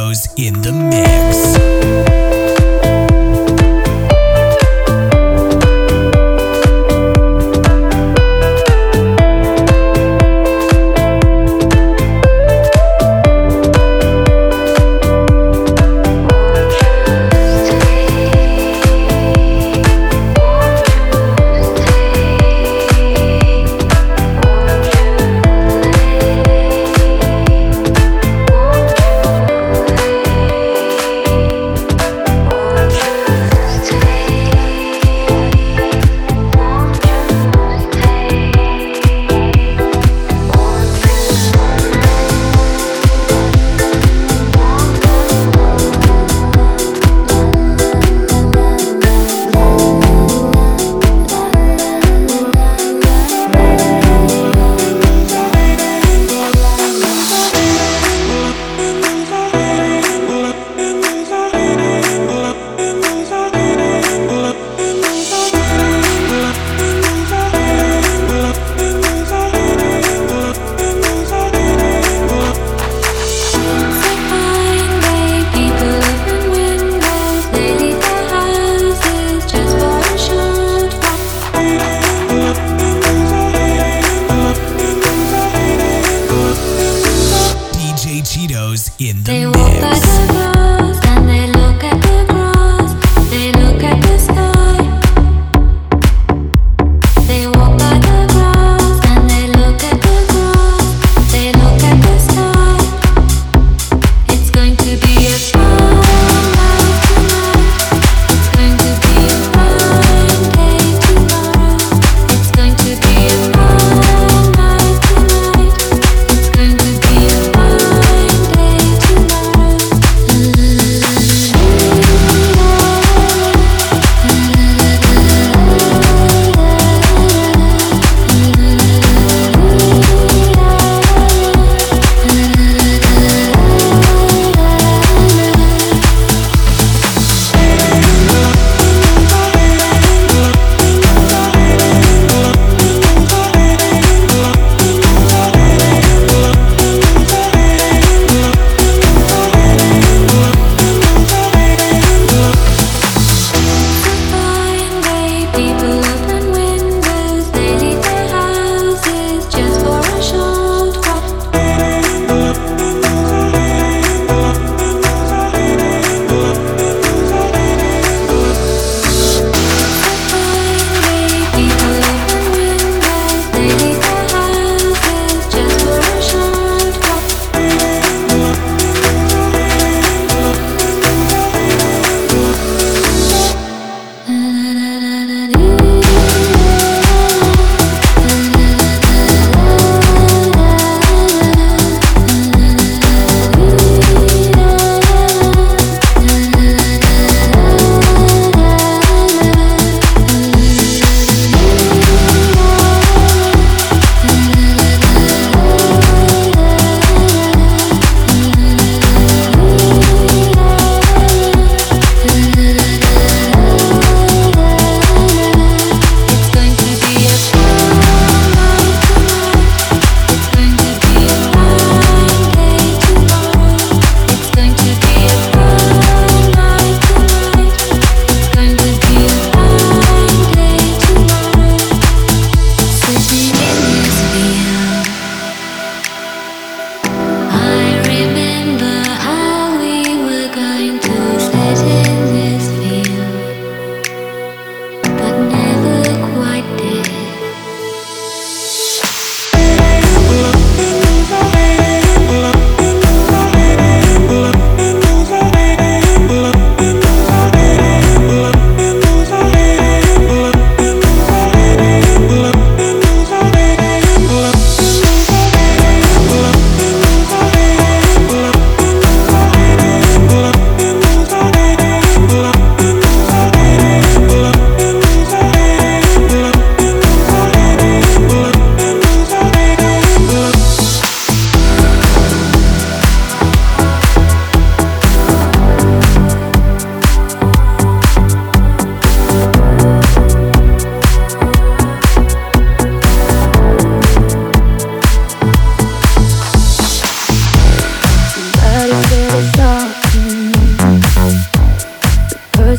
Cheetoz in the mix.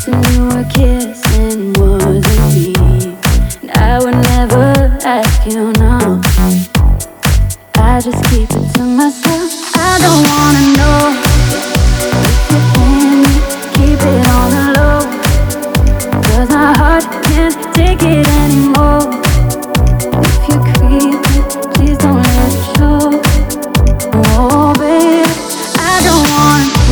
if you were kissing wasn't me, and I would never ask you, no. I just keep it to myself. I don't wanna know if you're in it. Keep it on the low, cause my heart can't take it anymore. If you creep it, please don't let it show. Oh baby, I don't wanna think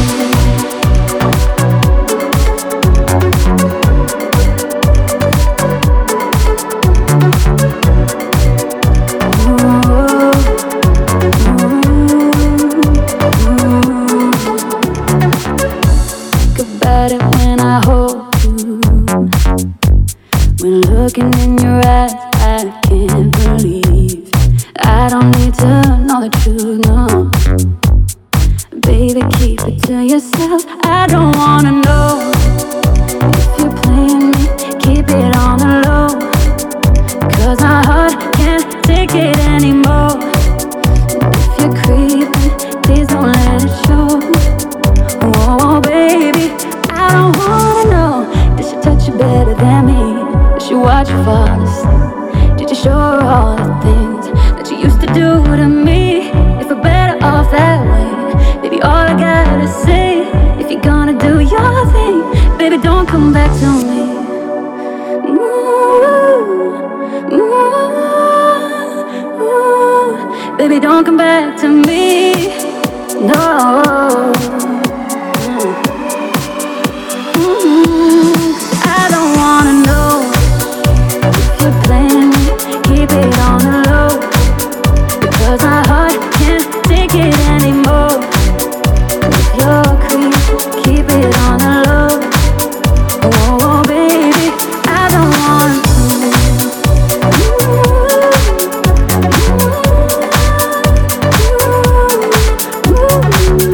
about it when I hold you. When looking in your eyes, I can't believe I don't need to know the truth, no. Baby, keep it to yourself. I don't wanna know if you're playing me. Keep it on the low, cause my heart can't take it anymore. If you're creeping, please don't let it show. Oh baby, I don't wanna know. Did she touch you better than me? Did she watch you fall asleep? Did you show her all the things that you used to do to me? If we're better off that way, baby, all I gotta say, if you're gonna do your thing, baby, don't come back to me. Ooh, ooh, ooh. Baby, don't come back to me. No. I don't wanna know if you're playing me. Keep it on the low, because my heart can't take it anymore. Keep it on the low. Oh baby, I don't want to. Ooh, ooh, ooh, ooh, ooh.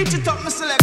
eat it up, my selector.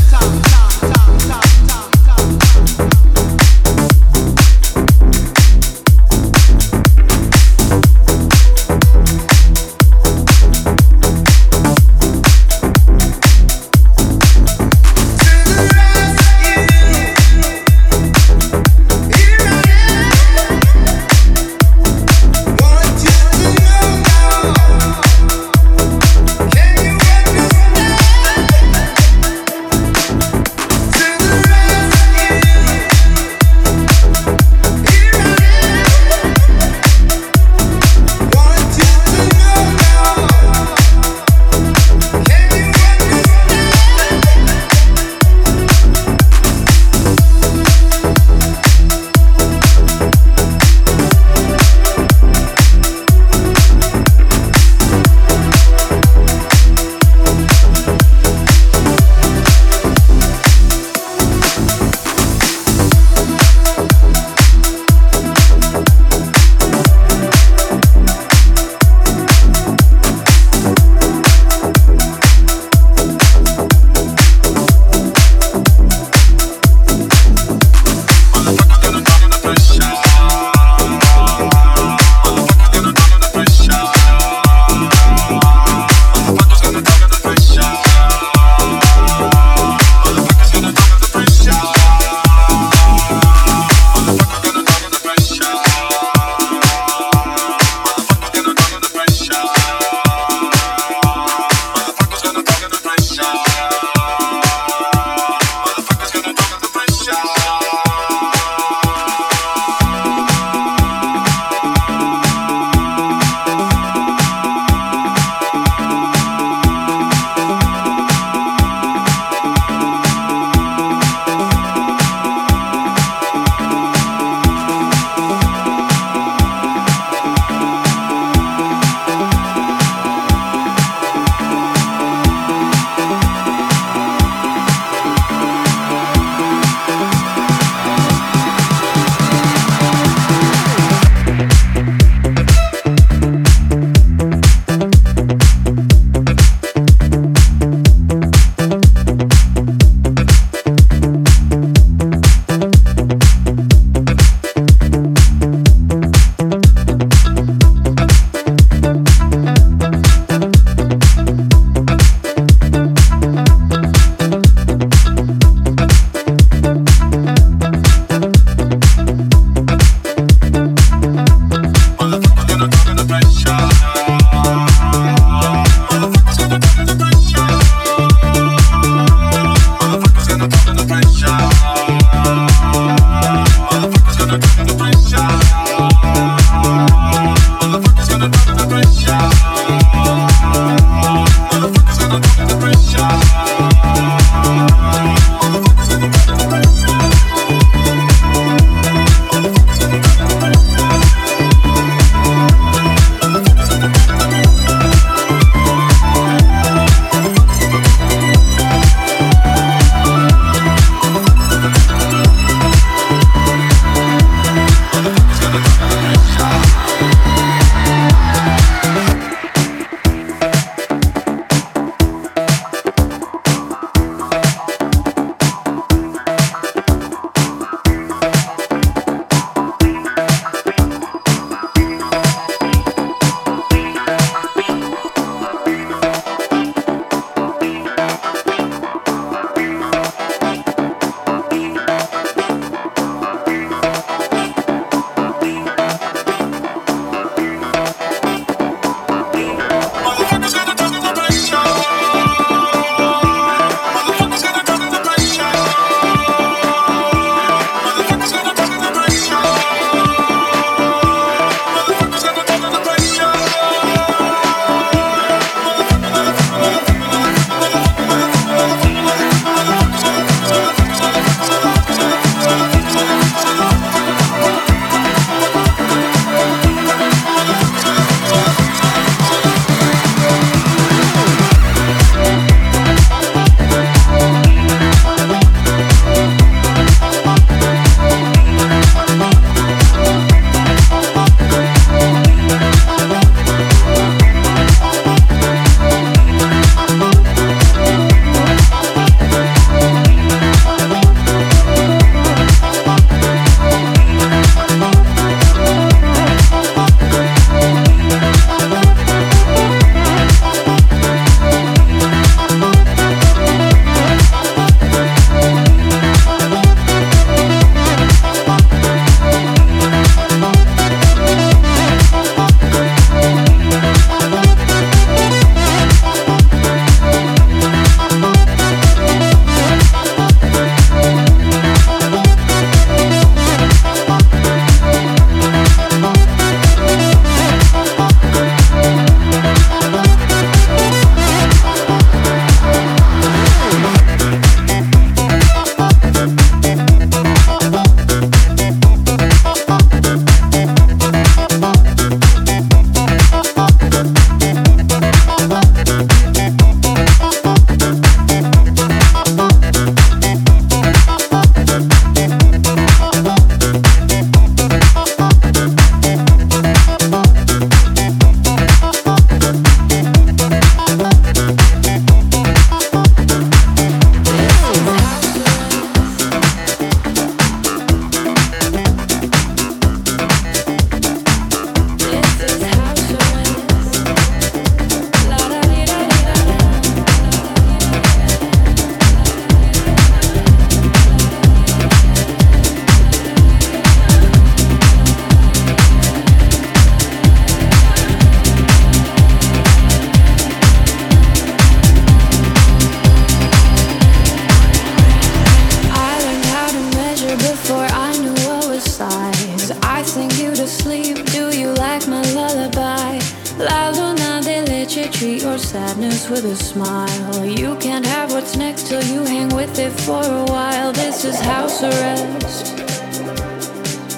sadness with a smile. You can't have what's next till you hang with it for a while. This is house arrest.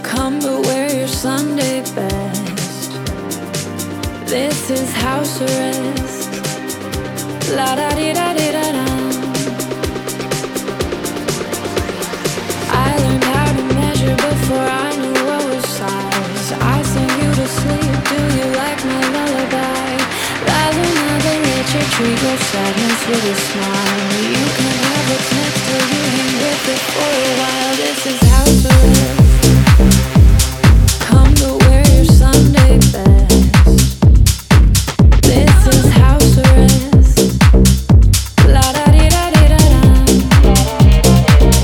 Come but wear your Sunday best. This is house arrest. La da di da di da da. I learned how to measure before I knew what was size. I sing you to sleep. Do you like my lullaby? Rather now than let your tree grow sadness with a smile. You can have what's next till you hang with it for a while. This is house arrest. Come to wear your Sunday best. This is house arrest. La da di da di da da. This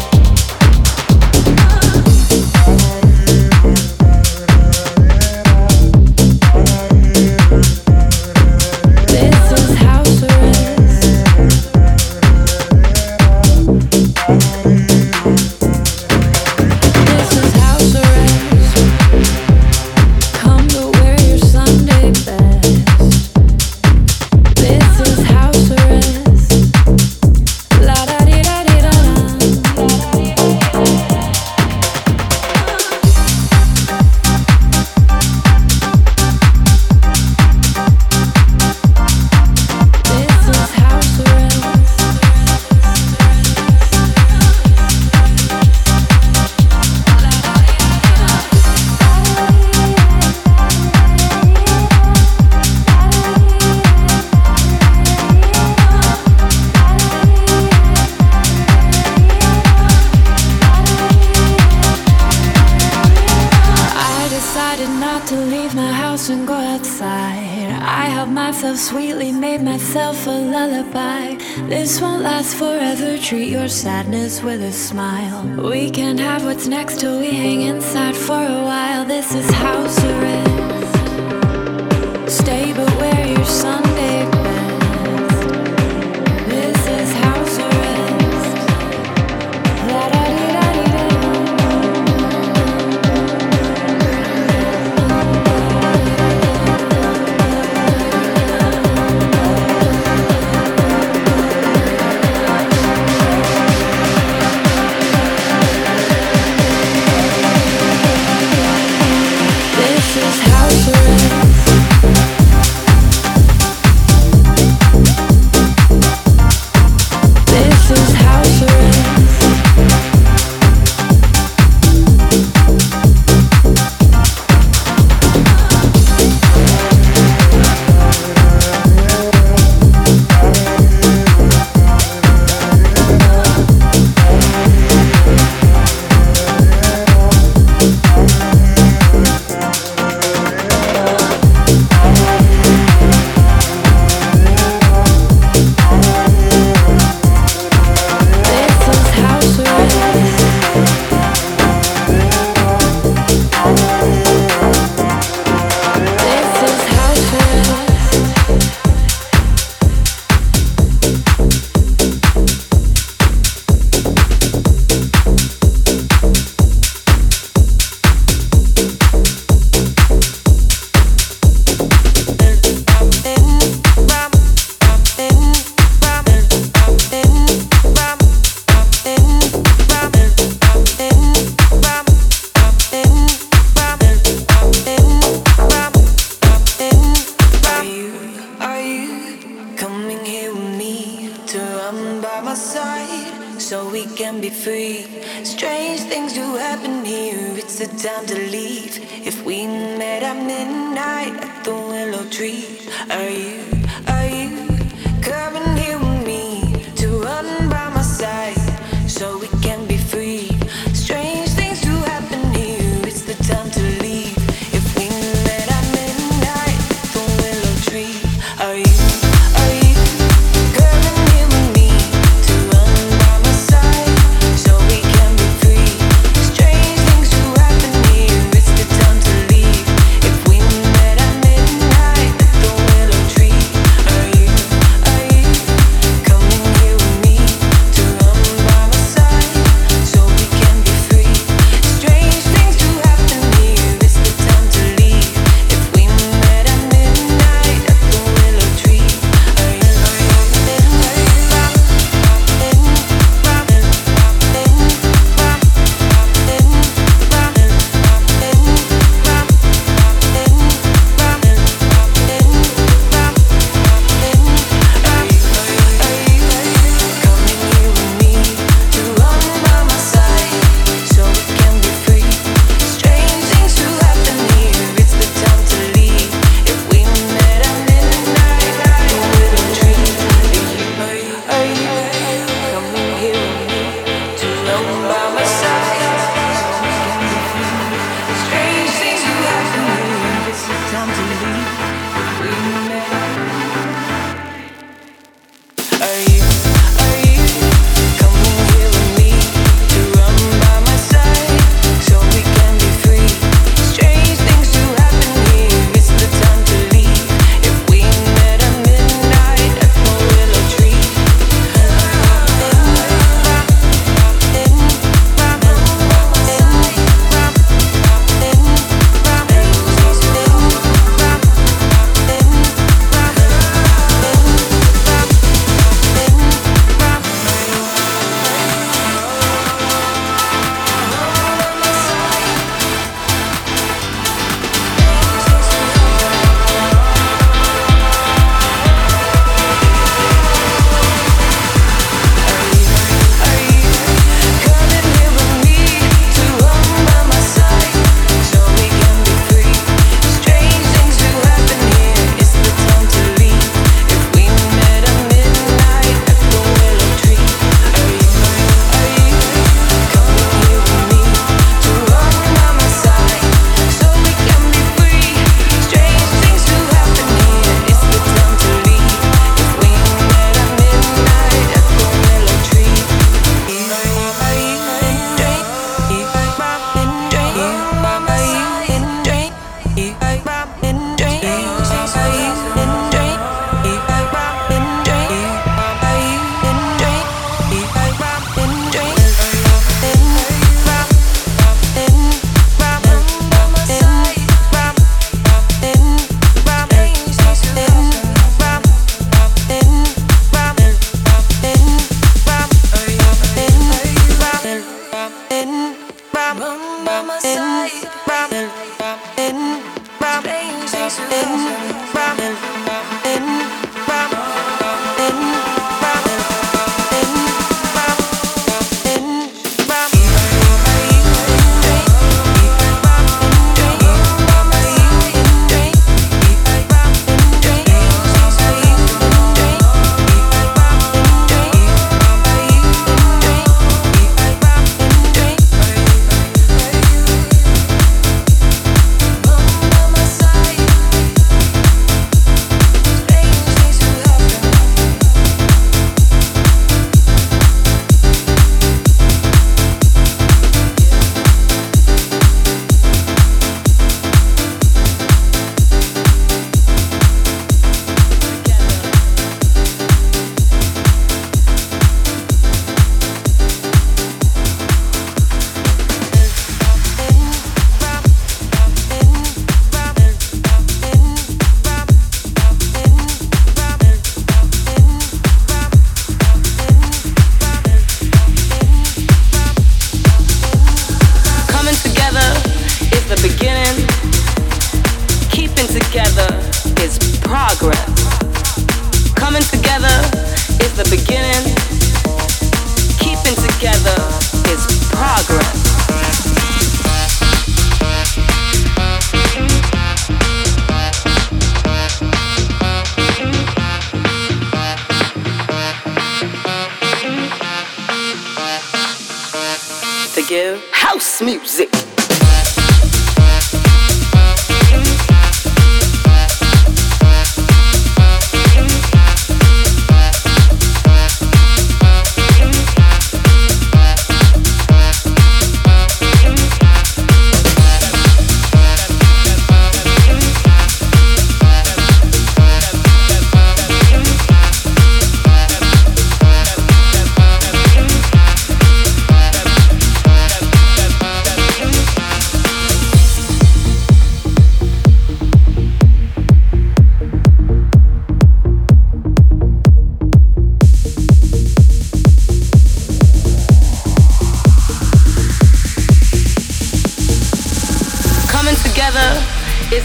is house arrest. Sweetly made myself a lullaby. This won't last forever. Treat your sadness with a smile. We can't have what's next till we hang inside for a while. This is house arrest. Stay but wear your Sunday best. This is house arrest. La da di da di da. beginning. Keeping together is progress. To give house music.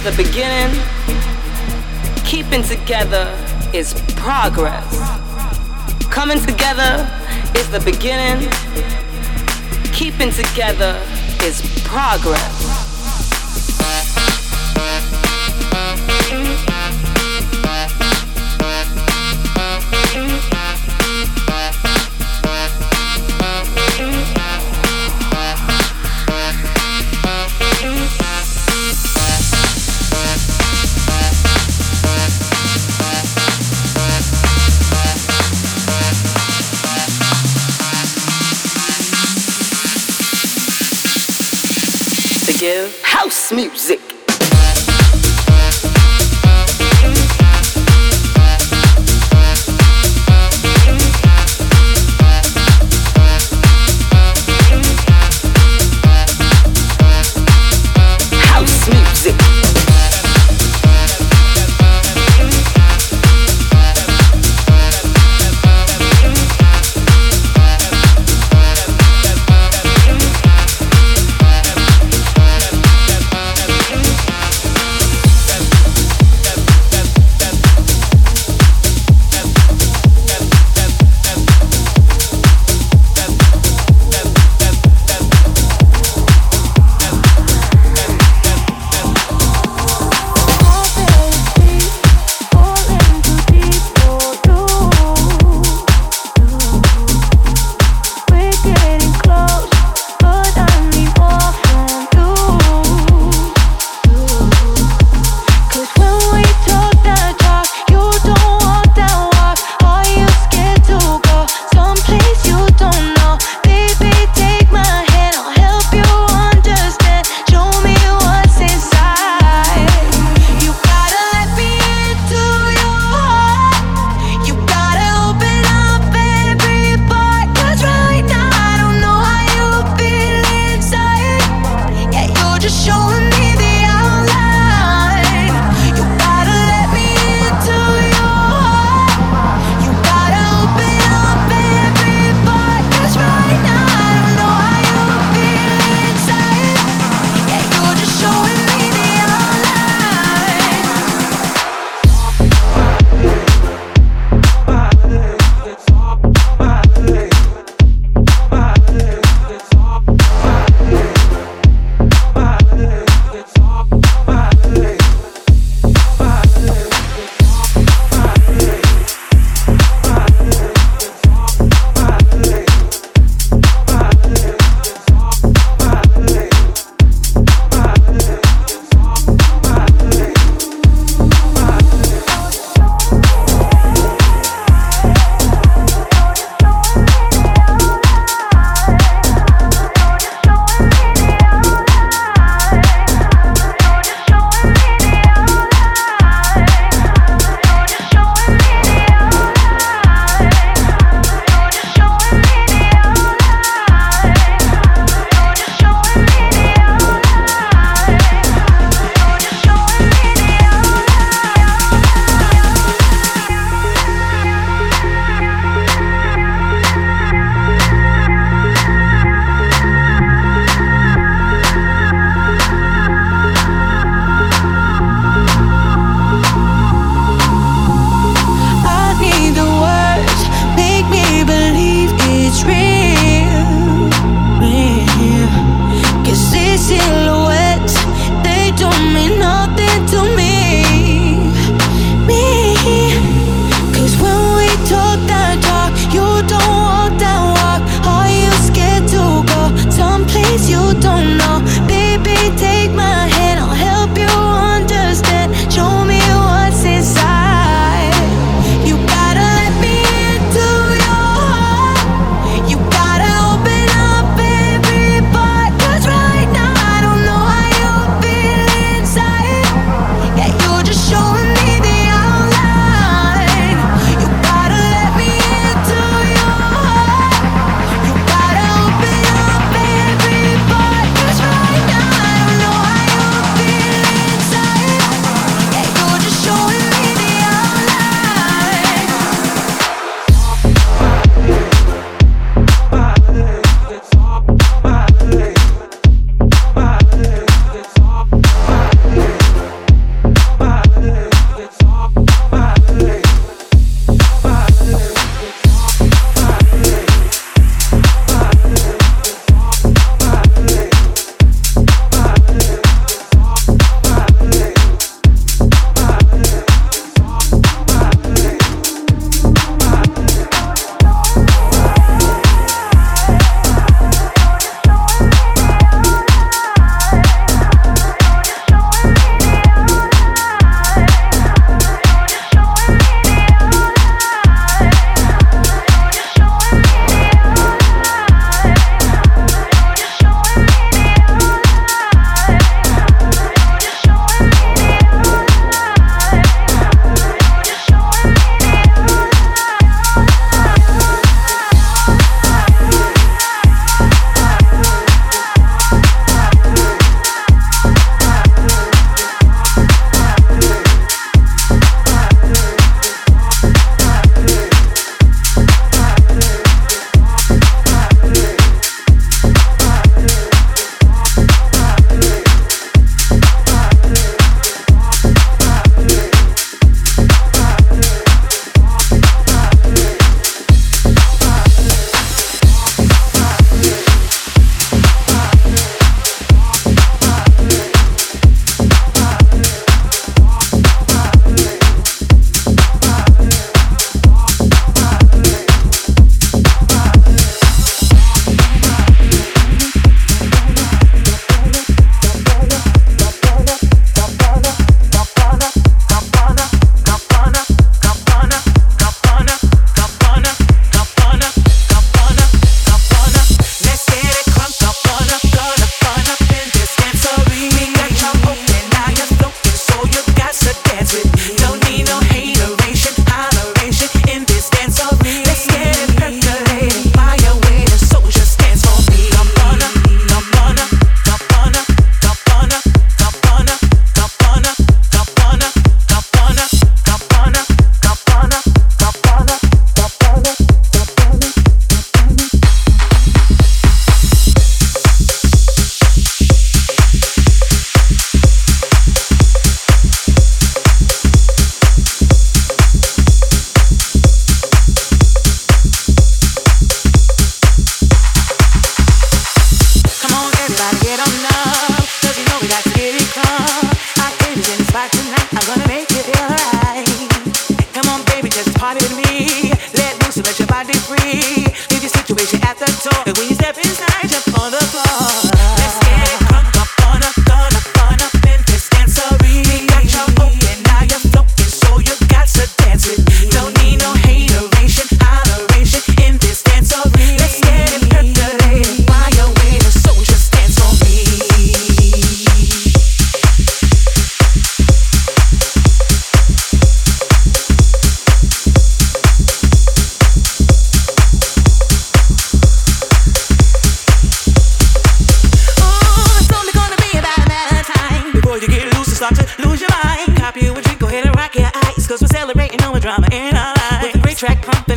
The beginning, keeping together is progress. Coming together is the beginning, keeping together is progress. House music.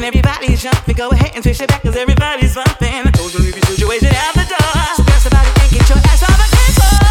everybody's jumping. Go ahead and twist your back, cause everybody's bumping. I told you leave your situation out the door. So that's about it, and get your ass off the dance floor.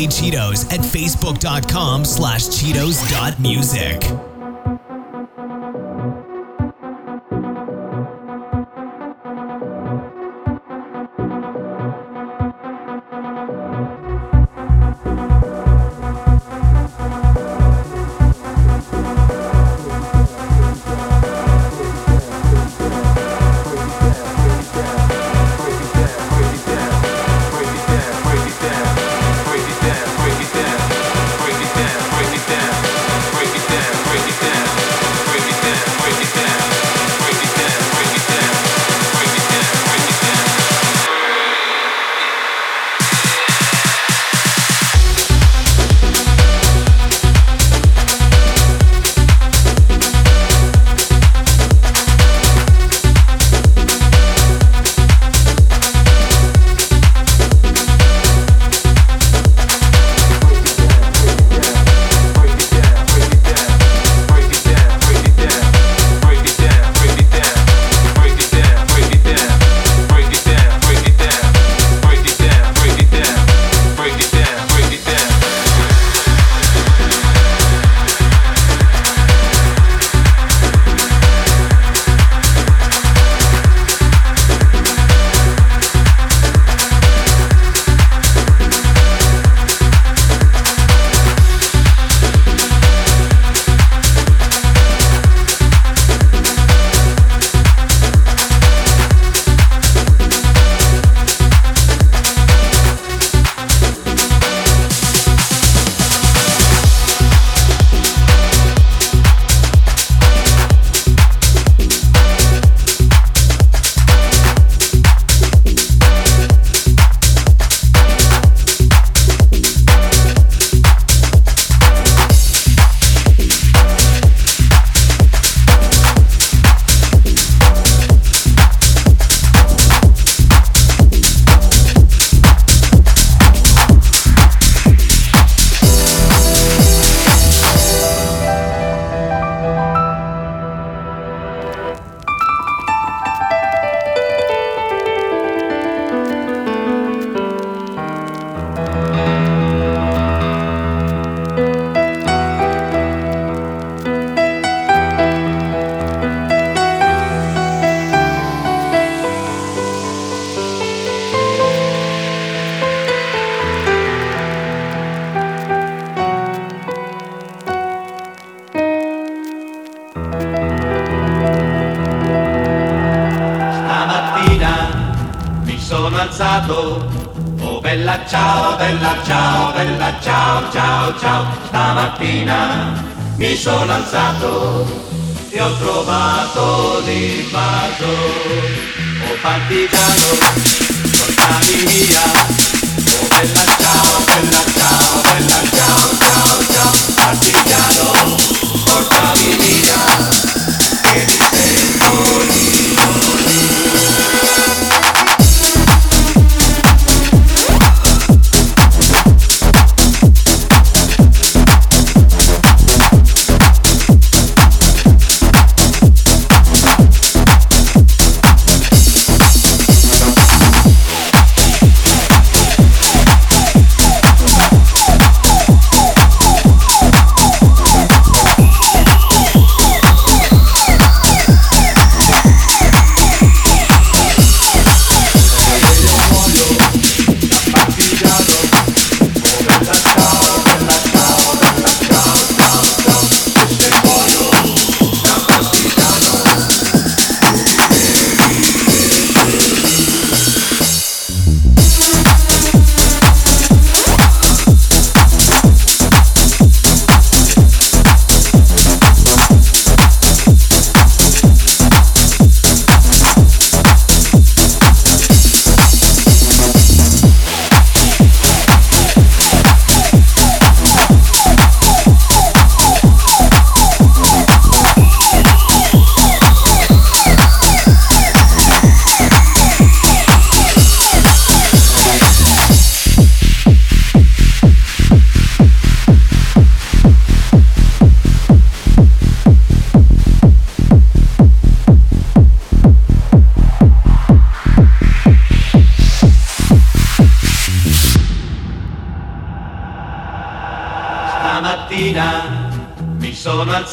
DJ Cheetoz at facebook.com/cheetoz.music. Oh bella ciao, bella ciao, bella ciao, ciao, ciao. Stamattina mi sono alzato e ho trovato l'invaso. Oh partigiano, portami via. Oh bella ciao, bella ciao, bella ciao, ciao, ciao. Partigiano, portami via, che mi sento libero.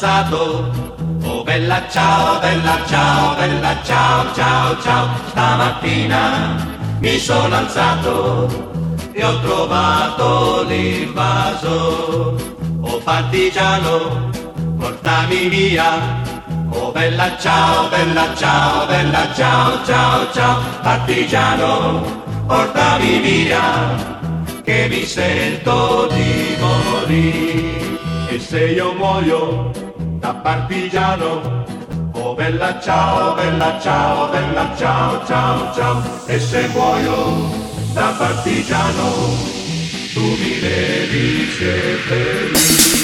ammazzato. Oh bella ciao, bella ciao, ciao, ciao. Stamattina mi sono alzato e ho trovato l'invaso. Oh partigiano, portami via. Oh bella ciao, bella ciao, bella ciao, ciao, ciao. Partigiano, portami via, che mi sento di morire. E se io muoio da partigiano, oh bella ciao, bella ciao, bella ciao, ciao, ciao. E se muoio da partigiano, tu mi devi seppellire.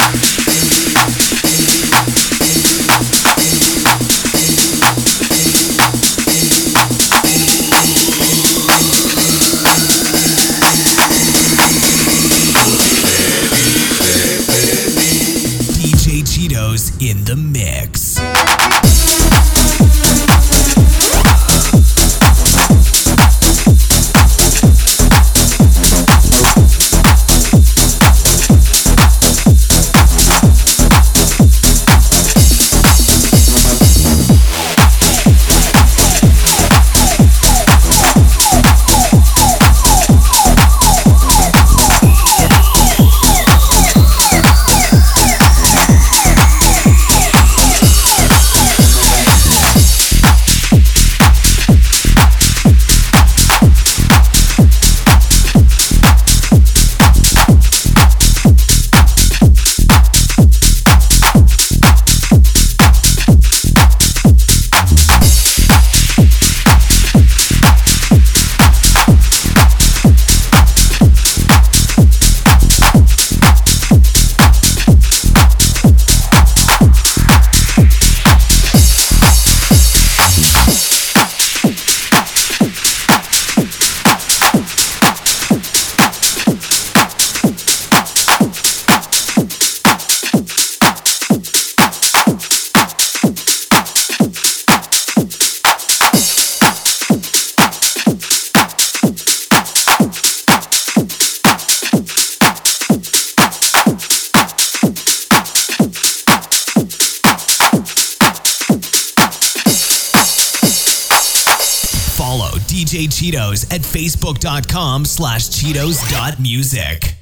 Cheetoz in the mix. Follow DJ Cheetoz at facebook.com/cheetoz.music.